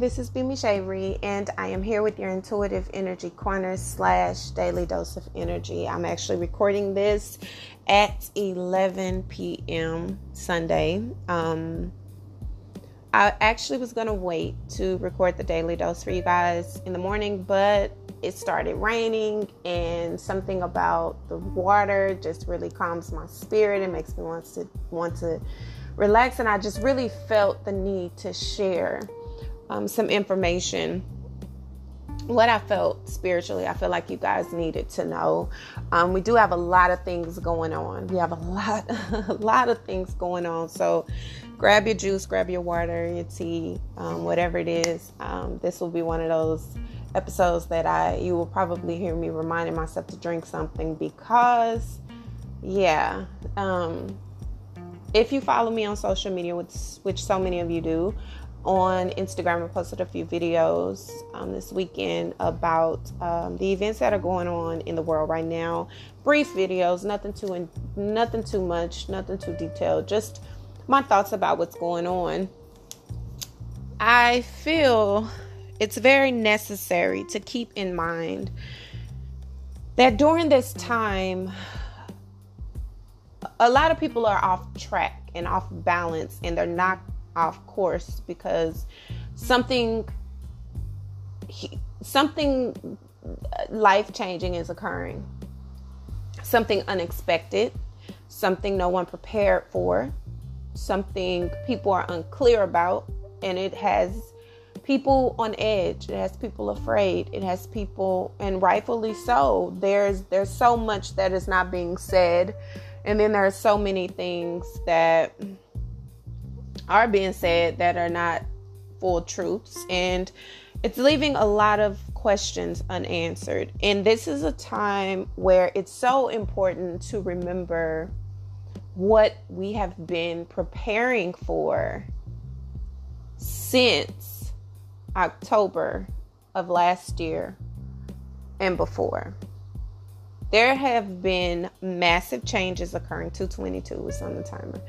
this is Bimi Shavery, and I am here with your Intuitive Energy Corner / Daily Dose of Energy. I'm actually recording this at 11 p.m. Sunday. I actually was going to wait to record the Daily Dose for you guys in the morning, but it started raining, and something about the water just really calms my spirit. It makes me want to relax, and I just really felt the need to share some information, what I felt spiritually. I feel like you guys needed to know. We do have a lot of things going on. We have a lot of things going on. So grab your juice, grab your water, your tea, whatever it is. This will be one of those episodes that you will probably hear me reminding myself to drink something, because if you follow me on social media, which so many of you do, on Instagram, I posted a few videos this weekend about the events that are going on in the world right now. Brief videos, nothing too much, nothing too detailed, just my thoughts about what's going on. I feel it's very necessary to keep in mind that during this time, a lot of people are off track and off balance, and they're not off course because something life-changing is occurring, something unexpected, something no one prepared for, something people are unclear about, and it has people on edge. It has people afraid. It has people, and rightfully so. There's so much that is not being said, and then there are so many things that are being said that are not full truths, and it's leaving a lot of questions unanswered. And this is a time where it's so important to remember what we have been preparing for since October of last year and before. There have been massive changes occurring. 222 is on the timer.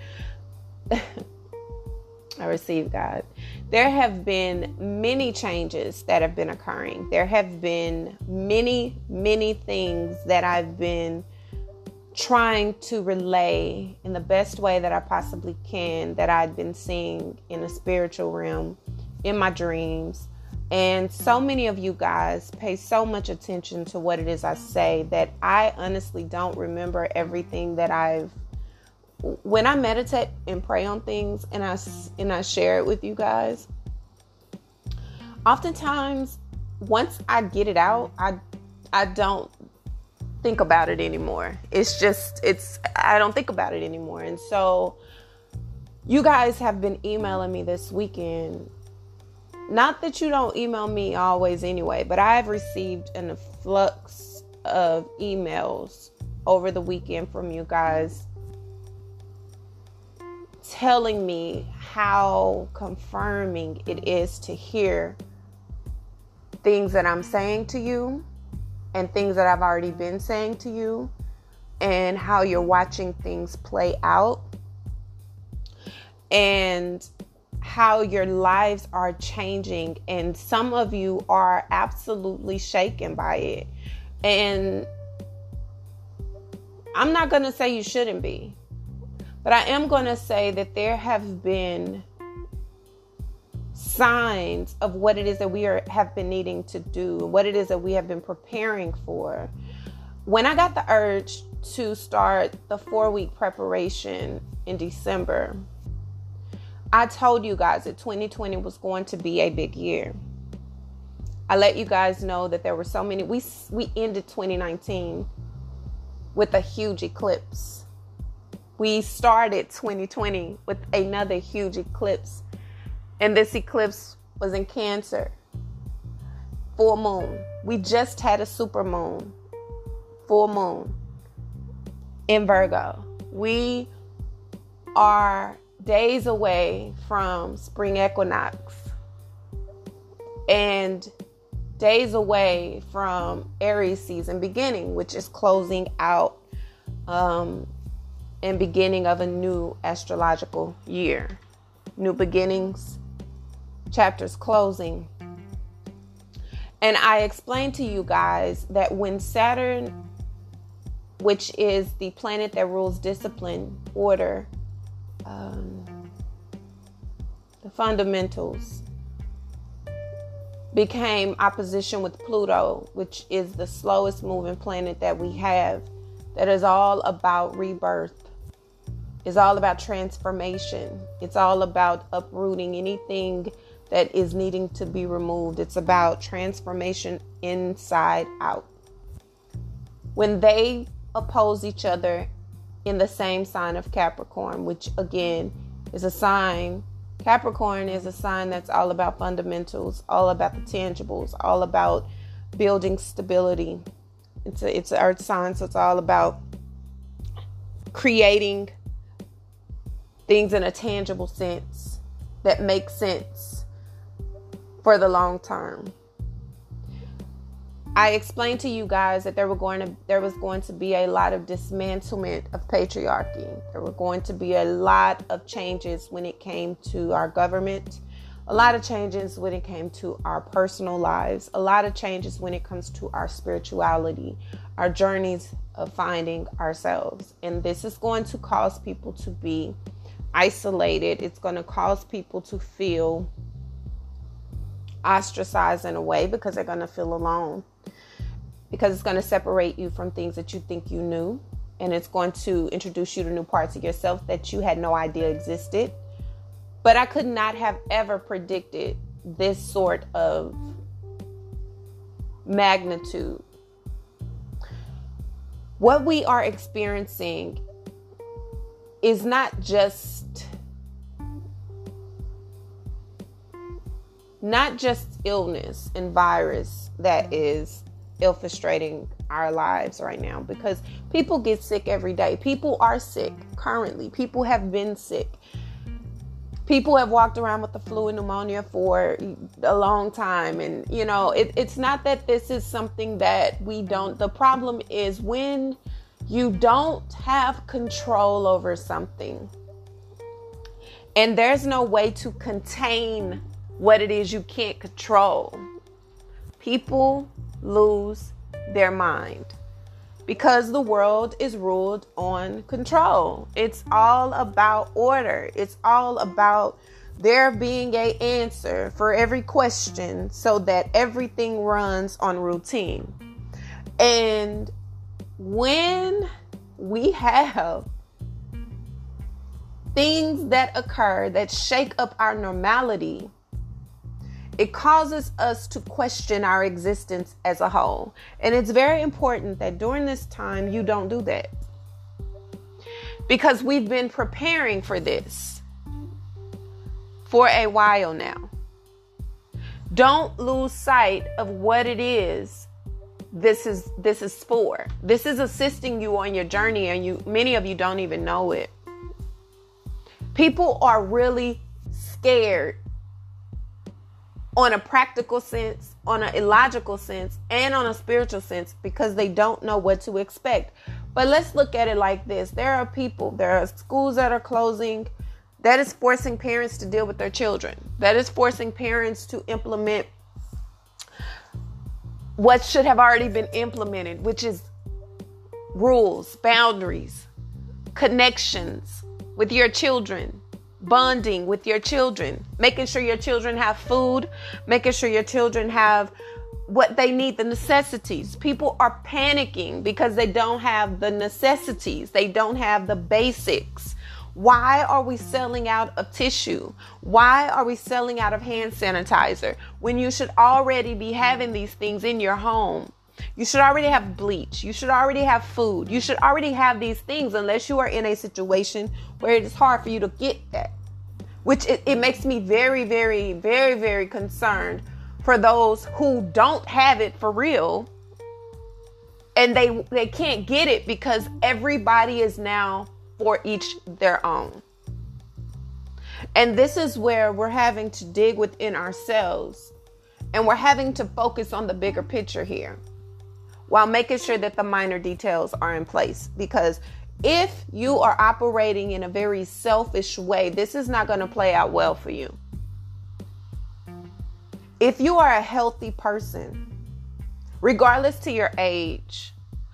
I receive God. There have been many changes that have been occurring. There have been many, many things that I've been trying to relay in the best way that I possibly can, that I've been seeing in a spiritual realm, in my dreams. And so many of you guys pay so much attention to what it is I say that I honestly don't remember everything that I've. When I meditate and pray on things and I share it with you guys, oftentimes once I get it out, I don't think about it anymore. I don't think about it anymore. And so you guys have been emailing me this weekend. Not that you don't email me always anyway, but I've received an influx of emails over the weekend from you guys telling me how confirming it is to hear things that I'm saying to you and things that I've already been saying to you, and how you're watching things play out and how your lives are changing. And some of you are absolutely shaken by it. And I'm not going to say you shouldn't be. But I am going to say that there have been signs of what it is that we have been needing to do, what it is that we have been preparing for. When I got the urge to start the 4-week preparation in December, I told you guys that 2020 was going to be a big year. I let you guys know that there were so many. We ended 2019 with a huge eclipse. We started 2020 with another huge eclipse, and this eclipse was in Cancer. Full moon. We just had a super moon. Full moon in Virgo. We are days away from spring equinox and days away from Aries season beginning, which is closing out and beginning of a new astrological year. New beginnings, chapter's closing. And I explained to you guys that when Saturn, which is the planet that rules discipline, order, the fundamentals, became opposition with Pluto, which is the slowest moving planet that we have, that is all about rebirth. It's all about transformation. It's all about uprooting anything that is needing to be removed. It's about transformation inside out. When they oppose each other in the same sign of Capricorn, which again is a sign, Capricorn is a sign that's all about fundamentals, all about the tangibles, all about building stability. It's an earth sign, so it's all about creating things in a tangible sense that make sense for the long term. I explained to you guys that there was going to be a lot of dismantlement of patriarchy. There were going to be a lot of changes when it came to our government, a lot of changes when it came to our personal lives, a lot of changes when it comes to our spirituality, our journeys of finding ourselves. And this is going to cause people to be isolated. It's going to cause people to feel ostracized in a way, because they're going to feel alone, because it's going to separate you from things that you think you knew, and it's going to introduce you to new parts of yourself that you had no idea existed. But I could not have ever predicted this sort of magnitude. What we are experiencing is not just illness and virus that is infiltrating our lives right now, because people get sick every day. People are sick currently. People have been sick. People have walked around with the flu and pneumonia for a long time. And, you know, it's not that this is something that we don't. The problem is when you don't have control over something and there's no way to contain what it is you can't control, people lose their mind, because the world is ruled on control. It's all about order. It's all about there being an answer for every question so that everything runs on routine. And when we have things that occur that shake up our normality, it causes us to question our existence as a whole. And it's very important that during this time, you don't do that, because we've been preparing for this for a while now. Don't lose sight of what it is this is for. This is assisting you on your journey, and many of you don't even know it. People are really scared, on a practical sense, on an illogical sense, and on a spiritual sense, because they don't know what to expect. But let's look at it like this. There are schools that are closing. That is forcing parents to deal with their children. That is forcing parents to implement what should have already been implemented, which is rules, boundaries, connections with your children, bonding with your children, making sure your children have food, making sure your children have what they need, the necessities. People are panicking because they don't have the necessities. They don't have the basics. Why are we selling out of tissue? Why are we selling out of hand sanitizer when you should already be having these things in your home? You should already have bleach. You should already have food. You should already have these things, unless you are in a situation where it is hard for you to get that, which it makes me very, very, very, very concerned for those who don't have it for real. And they can't get it because everybody is now for each their own. And this is where we're having to dig within ourselves, and we're having to focus on the bigger picture here, while making sure that the minor details are in place. Because if you are operating in a very selfish way, this is not going to play out well for you. If you are a healthy person, regardless to your age,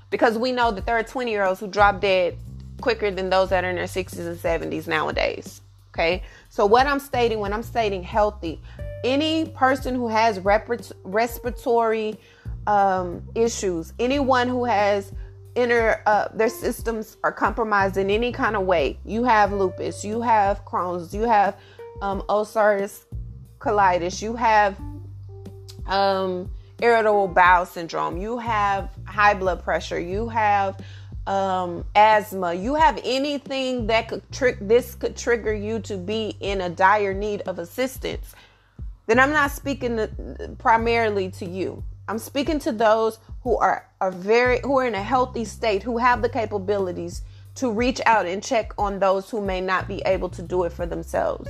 because we know that there are 20-year-olds who drop dead quicker than those that are in their 60s and 70s nowadays. Okay, so what I'm stating when I'm stating healthy, any person who has respiratory issues, anyone who has their systems are compromised in any kind of way. You have lupus, you have Crohn's, you have ulcerative colitis, you have irritable bowel syndrome, you have high blood pressure, you have asthma, you have anything that could trigger you to be in a dire need of assistance, then I'm not speaking primarily to you. I'm speaking to those who are in a healthy state, who have the capabilities to reach out and check on those who may not be able to do it for themselves.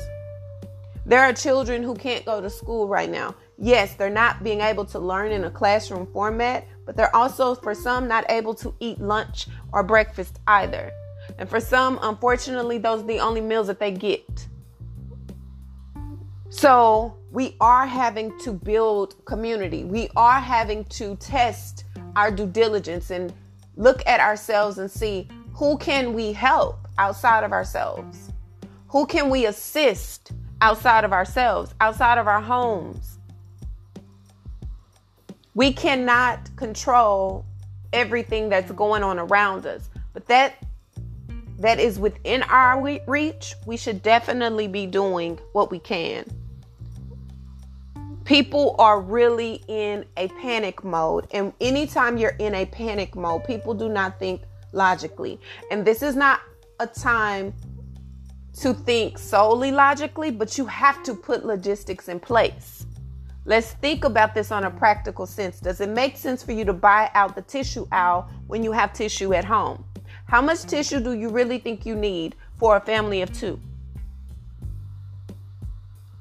There are children who can't go to school right now. Yes, they're not being able to learn in a classroom format, but they're also, for some, not able to eat lunch or breakfast either. And for some, unfortunately, those are the only meals that they get. So we are having to build community. We are having to test our due diligence and look at ourselves and see who can we help outside of ourselves? Who can we assist outside of ourselves, outside of our homes? We cannot control everything that's going on around us, but that is within our reach. We should definitely be doing what we can. People are really in a panic mode, and anytime you're in a panic mode, people do not think logically. And this is not a time to think solely logically, but you have to put logistics in place. Let's think about this on a practical sense. Does it make sense for you to buy out the tissue aisle when you have tissue at home? How much tissue do you really think you need for a family of two?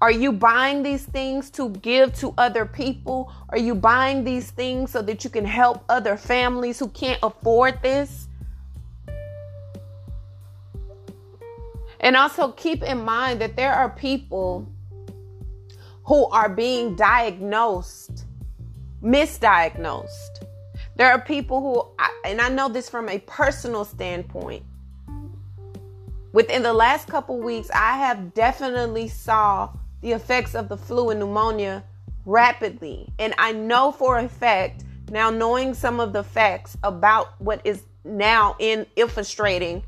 Are you buying these things to give to other people? Are you buying these things so that you can help other families who can't afford this? And also keep in mind that there are people who are being misdiagnosed. There are people who, and I know this from a personal standpoint, within the last couple weeks, I have definitely saw the effects of the flu and pneumonia rapidly. And I know for a fact, now knowing some of the facts about what is now infiltrating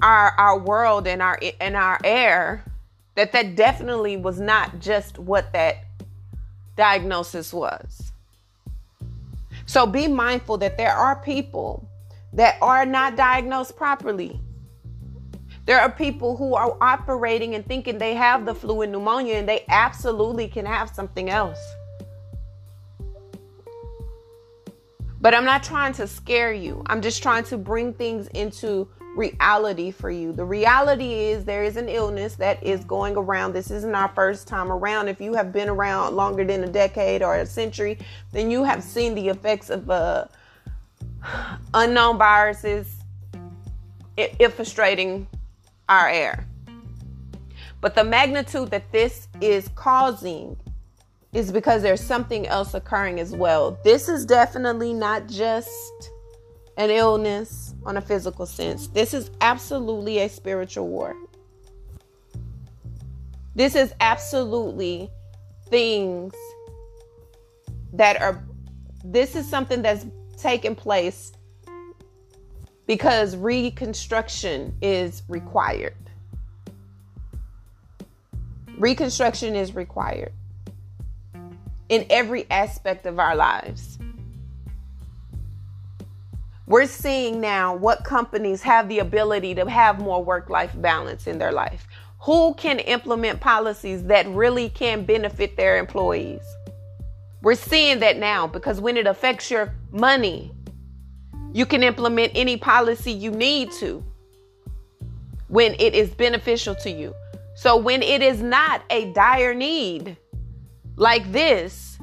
our world and our air, that definitely was not just what that diagnosis was. So be mindful that there are people that are not diagnosed properly. There are people who are operating and thinking they have the flu and pneumonia, and they absolutely can have something else. But I'm not trying to scare you. I'm just trying to bring things into reality for you. The reality is there is an illness that is going around. This isn't our first time around. If you have been around longer than a decade or a century, then you have seen the effects of unknown viruses infiltrating our air. But the magnitude that this is causing is because there's something else occurring as well. This is definitely not just an illness on a physical sense. This is absolutely a spiritual war. This is absolutely things that are, this is something that's taking place because reconstruction is required. Reconstruction is required in every aspect of our lives. We're seeing now what companies have the ability to have more work-life balance in their life. Who can implement policies that really can benefit their employees? We're seeing that now, because when it affects your money, you can implement any policy you need to when it is beneficial to you. So when it is not a dire need like this,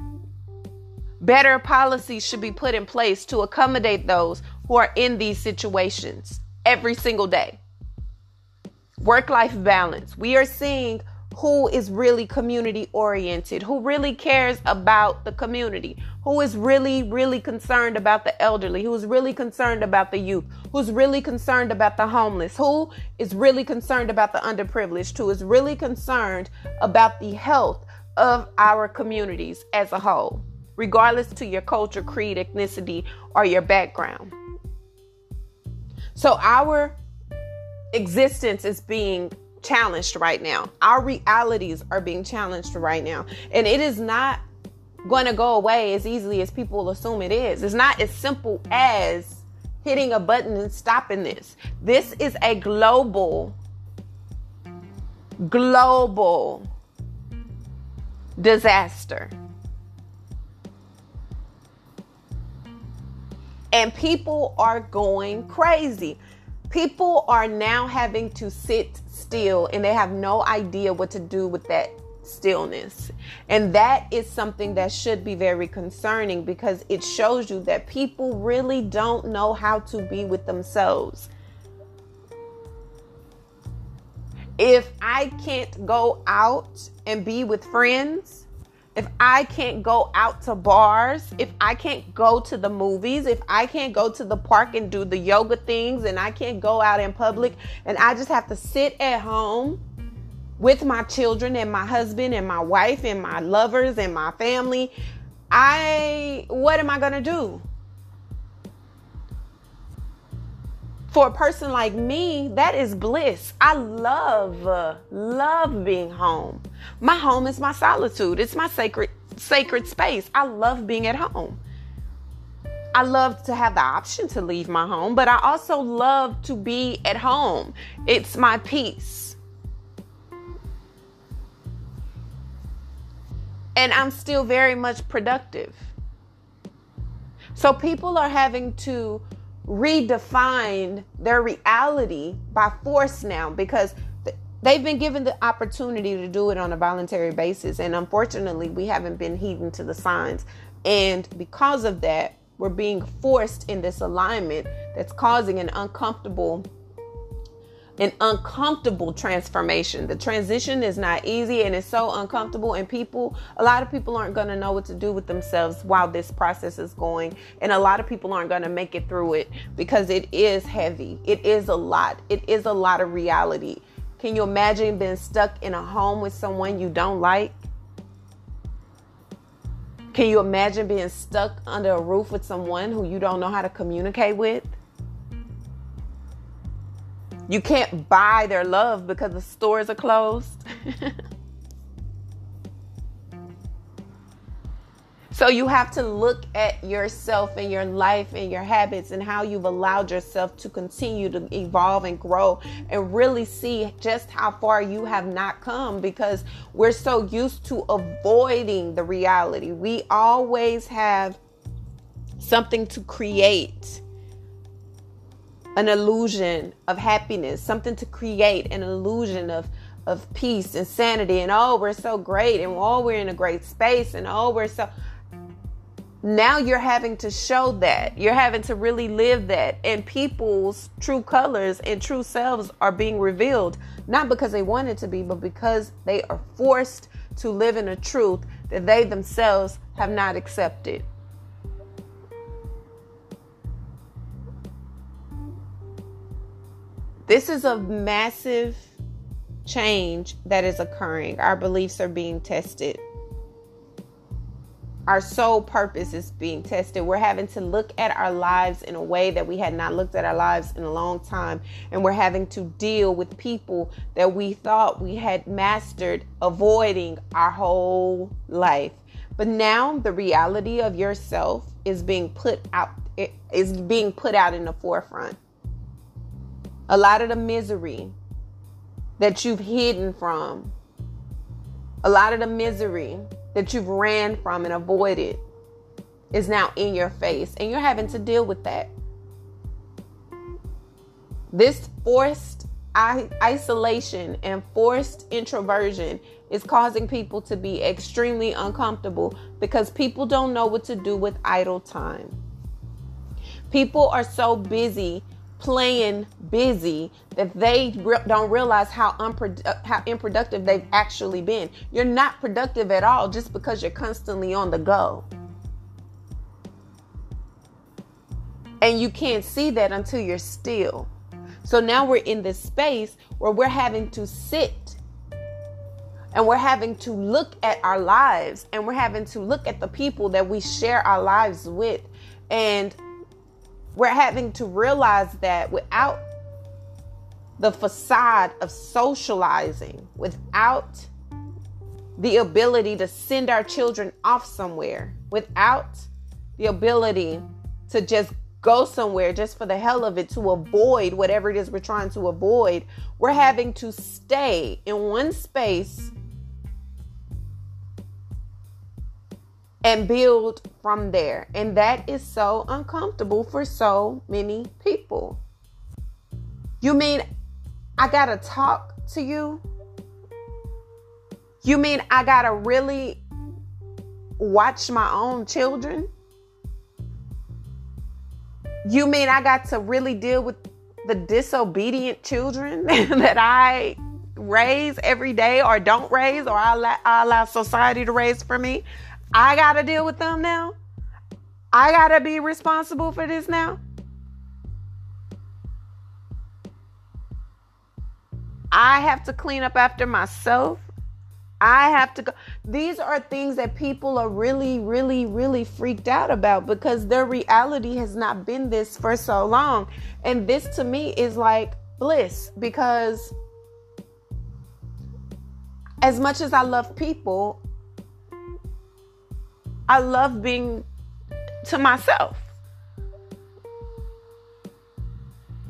better policies should be put in place to accommodate those who are in these situations every single day. Work-life balance. We are seeing who is really community oriented, who really cares about the community, who is really, really concerned about the elderly, who is really concerned about the youth, who's really concerned about the homeless, who is really concerned about the underprivileged, who is really concerned about the health of our communities as a whole, regardless to your culture, creed, ethnicity, or your background. So our existence is being challenged right now. Our realities are being challenged right now. And it is not going to go away as easily as people assume it is. It's not as simple as hitting a button and stopping this. This is a global disaster. And people are going crazy. People are now having to sit still, and they have no idea what to do with that stillness. And that is something that should be very concerning, because it shows you that people really don't know how to be with themselves. If I can't go out and be with friends, if I can't go out to bars, if I can't go to the movies, if I can't go to the park and do the yoga things, and I can't go out in public, and I just have to sit at home with my children and my husband and my wife and my lovers and my family, what am I going to do? For a person like me, that is bliss. I love being home. My home is my solitude. It's my sacred space. I love being at home. I love to have the option to leave my home, but I also love to be at home. It's my peace. And I'm still very much productive. So people are having to redefine their reality by force now, because they've been given the opportunity to do it on a voluntary basis. And unfortunately, we haven't been heeding to the signs. And because of that, we're being forced in this alignment that's causing an uncomfortable transformation. The transition is not easy, and it's so uncomfortable, and a lot of people aren't going to know what to do with themselves while this process is going, and a lot of people aren't going to make it through it, because it is heavy. It is a lot of reality. Can you imagine being stuck in a home with someone you don't like? Can you imagine being stuck under a roof with someone who you don't know how to communicate with? You can't buy their love because the stores are closed. So you have to look at yourself and your life and your habits and how you've allowed yourself to continue to evolve and grow, and really see just how far you have not come, because we're so used to avoiding the reality. We always have something to create an illusion of happiness, something to create an illusion of peace and sanity, and oh, we're so great, and oh, we're in a great space, and oh, we're so. Now you're having to show that. You're having to really live that. And people's true colors and true selves are being revealed, not because they wanted to be, but because they are forced to live in a truth that they themselves have not accepted. This is a massive change that is occurring. Our beliefs are being tested. Our sole purpose is being tested. We're having to look at our lives in a way that we had not looked at our lives in a long time. And we're having to deal with people that we thought we had mastered avoiding our whole life. But now the reality of yourself is being put out in the forefront. A lot of the misery that you've hidden from, a lot of the misery that you've ran from and avoided is now in your face, and you're having to deal with that. This forced isolation and forced introversion is causing people to be extremely uncomfortable, because people don't know what to do with idle time. People are so busy playing busy that they don't realize how unproductive they've actually been. You're not productive at all just because you're constantly on the go. And you can't see that until you're still. So now we're in this space where we're having to sit and we're having to look at our lives and we're having to look at the people that we share our lives with. And we're having to realize that without the facade of socializing, without the ability to send our children off somewhere, without the ability to just go somewhere just for the hell of it, to avoid whatever it is we're trying to avoid, we're having to stay in one space and build from there. And that is so uncomfortable for so many people. You mean I gotta talk to you? You mean I gotta really watch my own children? You mean I got to really deal with the disobedient children that I raise every day, or don't raise, or I allow society to raise for me? I got to deal with them now? I got to be responsible for this now? I have to clean up after myself. I have to go. These are things that people are really, really, really freaked out about because their reality has not been this for so long. And this to me is like bliss, because as much as I love people, I love being to myself.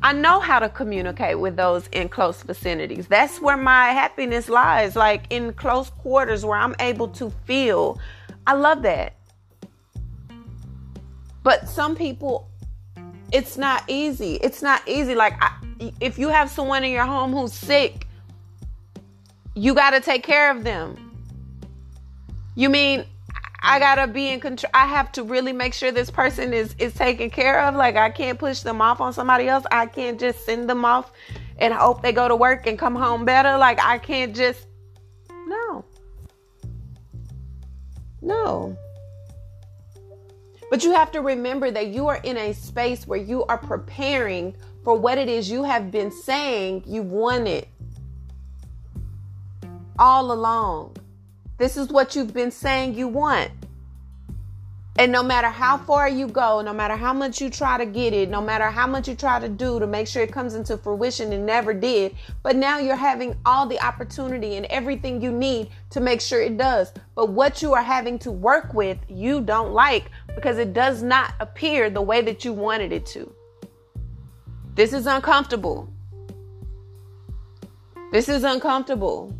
I know how to communicate with those in close vicinities. That's where my happiness lies, like in close quarters where I'm able to feel. I love that. But some people, it's not easy. It's not easy. Like if you have someone in your home who's sick, you got to take care of them. You mean I gotta be in control? I have to really make sure this person is taken care of. Like I can't push them off on somebody else. I can't just send them off and hope they go to work and come home better. Like I can't just, no. But you have to remember that you are in a space where you are preparing for what it is you have been saying you wanted all along. This is what you've been saying you want. And no matter how far you go, no matter how much you try to get it, no matter how much you try to do to make sure it comes into fruition, it never did. But now you're having all the opportunity and everything you need to make sure it does. But what you are having to work with, you don't like, because it does not appear the way that you wanted it to. This is uncomfortable. This is uncomfortable.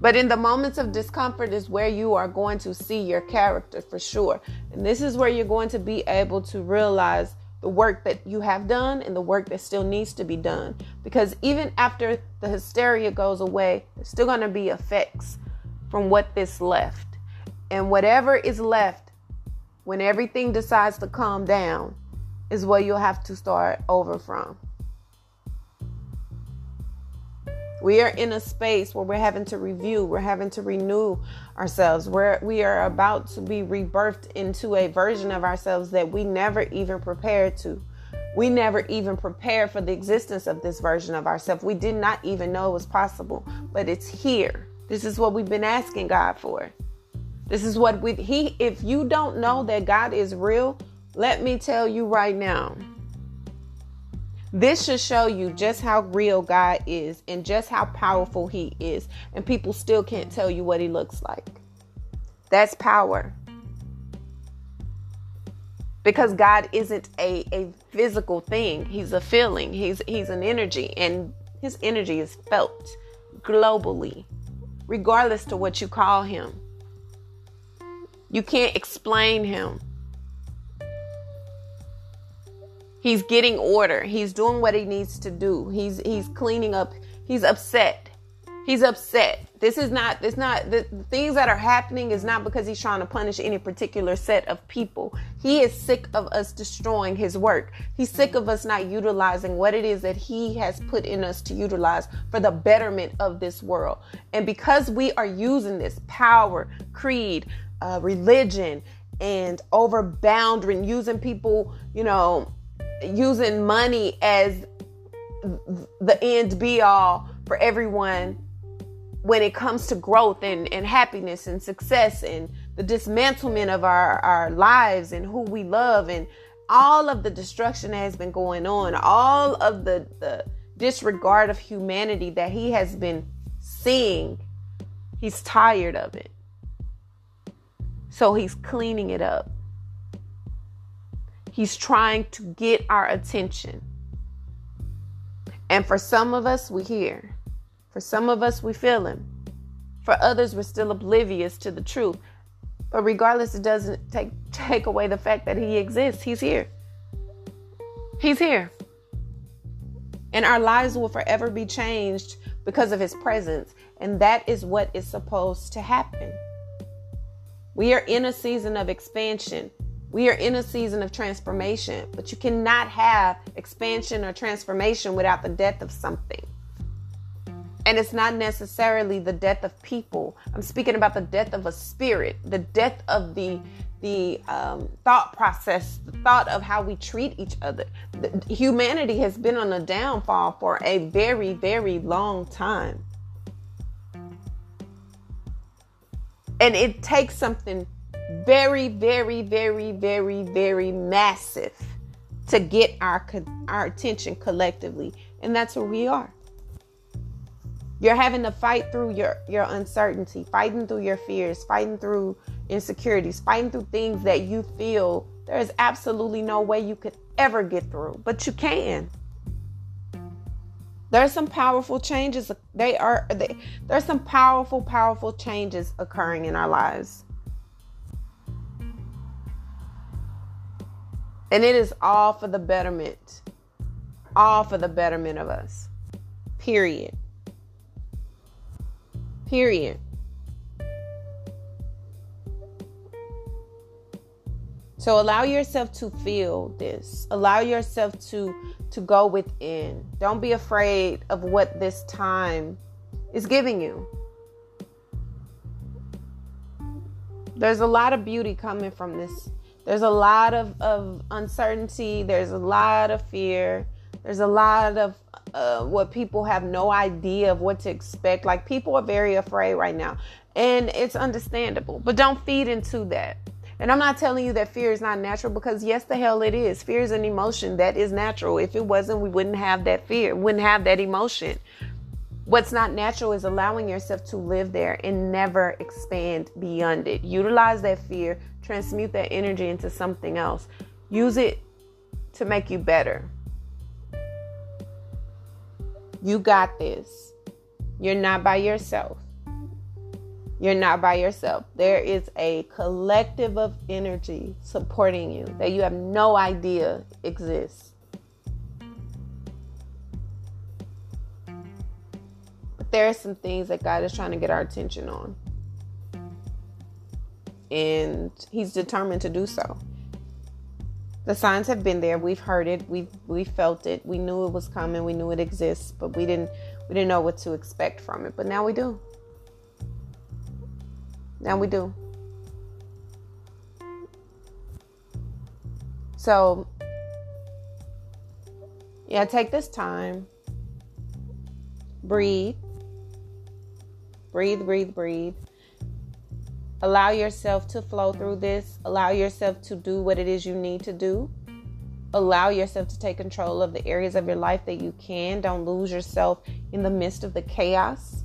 But in the moments of discomfort is where you are going to see your character for sure. And this is where you're going to be able to realize the work that you have done and the work that still needs to be done. Because even after the hysteria goes away, there's still going to be effects from what this left. And whatever is left when everything decides to calm down is what you'll have to start over from. We are in a space where we're having to review, we're having to renew ourselves, where we are about to be rebirthed into a version of ourselves that we never even prepared to. We never even prepared for the existence of this version of ourselves. We did not even know it was possible, but it's here. This is what we've been asking God for. This is what if you don't know that God is real, let me tell you right now. This should show you just how real God is and just how powerful He is. And people still can't tell you what He looks like. That's power. Because God isn't a physical thing. He's a feeling. He's an energy. And His energy is felt globally, regardless to what you call Him. You can't explain Him. He's getting order. He's doing what He needs to do. He's cleaning up. He's upset. This is not the things that are happening is not because he's trying to punish any particular set of people. He is sick of us destroying his work. He's sick of us not utilizing what it is that he has put in us to utilize for the betterment of this world. And because we are using this power, creed, religion, and overbounding, using people, using money as the end be all for everyone when it comes to growth and happiness and success and the dismantlement of our lives and who we love and all of the destruction that has been going on, all of the disregard of humanity that he has been seeing, he's tired of it. So he's cleaning it up. He's trying to get our attention. And for some of us, we hear. For some of us, we feel him. For others, we're still oblivious to the truth. But regardless, it doesn't take away the fact that he exists. He's here. He's here. And our lives will forever be changed because of his presence. And that is what is supposed to happen. We are in a season of expansion. We are in a season of transformation, but you cannot have expansion or transformation without the death of something. And it's not necessarily the death of people. I'm speaking about the death of a spirit, the death of the thought process, the thought of how we treat each other. Humanity has been on a downfall for a very, very long time. And it takes something very, very, very, very, very massive to get our attention collectively. And that's where we are. You're having to fight through your uncertainty, fighting through your fears, fighting through insecurities, fighting through things that you feel there is absolutely no way you could ever get through, but you can. There are some powerful changes. There are some powerful, powerful changes occurring in our lives. And it is all for the betterment of us, period. So allow yourself to feel this. Allow yourself to go within. Don't be afraid of what this time is giving you. There's a lot of beauty coming from this. There's a lot of uncertainty. There's a lot of fear. There's a lot of what people have no idea of what to expect. Like, people are very afraid right now. And it's understandable. But don't feed into that. And I'm not telling you that fear is not natural, because yes, the hell it is. Fear is an emotion that is natural. If it wasn't, we wouldn't have that fear. Wouldn't have that emotion. What's not natural is allowing yourself to live there and never expand beyond it. Utilize that fear. Transmute that energy into something else. Use it to make you better. You got this. You're not by yourself. You're not by yourself. There is a collective of energy supporting you that you have no idea exists. But there are some things that God is trying to get our attention on. And he's determined to do so. The signs have been there. We've heard it. We felt it. We knew it was coming. We knew it exists, but we didn't know what to expect from it. But now we do. Now we do. So, yeah, take this time. Breathe. Breathe. Allow yourself to flow through this. Allow yourself to do what it is you need to do. Allow yourself to take control of the areas of your life that you can. Don't lose yourself in the midst of the chaos.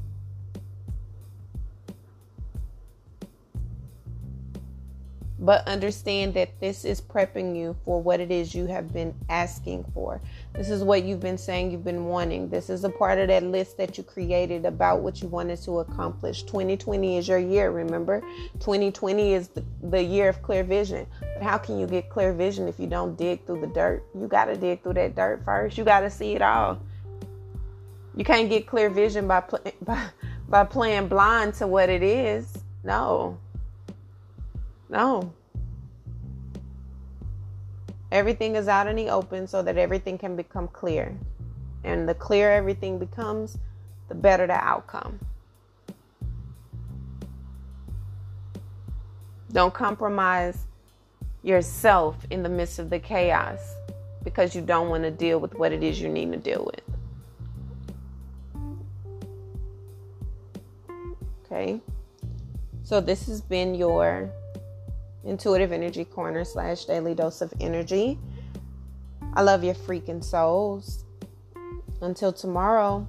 But understand that this is prepping you for what it is you have been asking for. This is what you've been saying you've been wanting. This is a part of that list that you created about what you wanted to accomplish. 2020 is your year, remember? 2020 is the year of clear vision. But how can you get clear vision if you don't dig through the dirt? You got to dig through that dirt first. You got to see it all. You can't get clear vision by by playing blind to what it is. No. Everything is out in the open so that everything can become clear. And the clearer everything becomes, the better the outcome. Don't compromise yourself in the midst of the chaos because you don't want to deal with what it is you need to deal with. Okay, so this has been your Intuitive Energy Corner / Daily Dose of Energy. I love your freaking souls. Until tomorrow,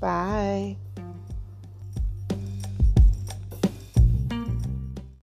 bye.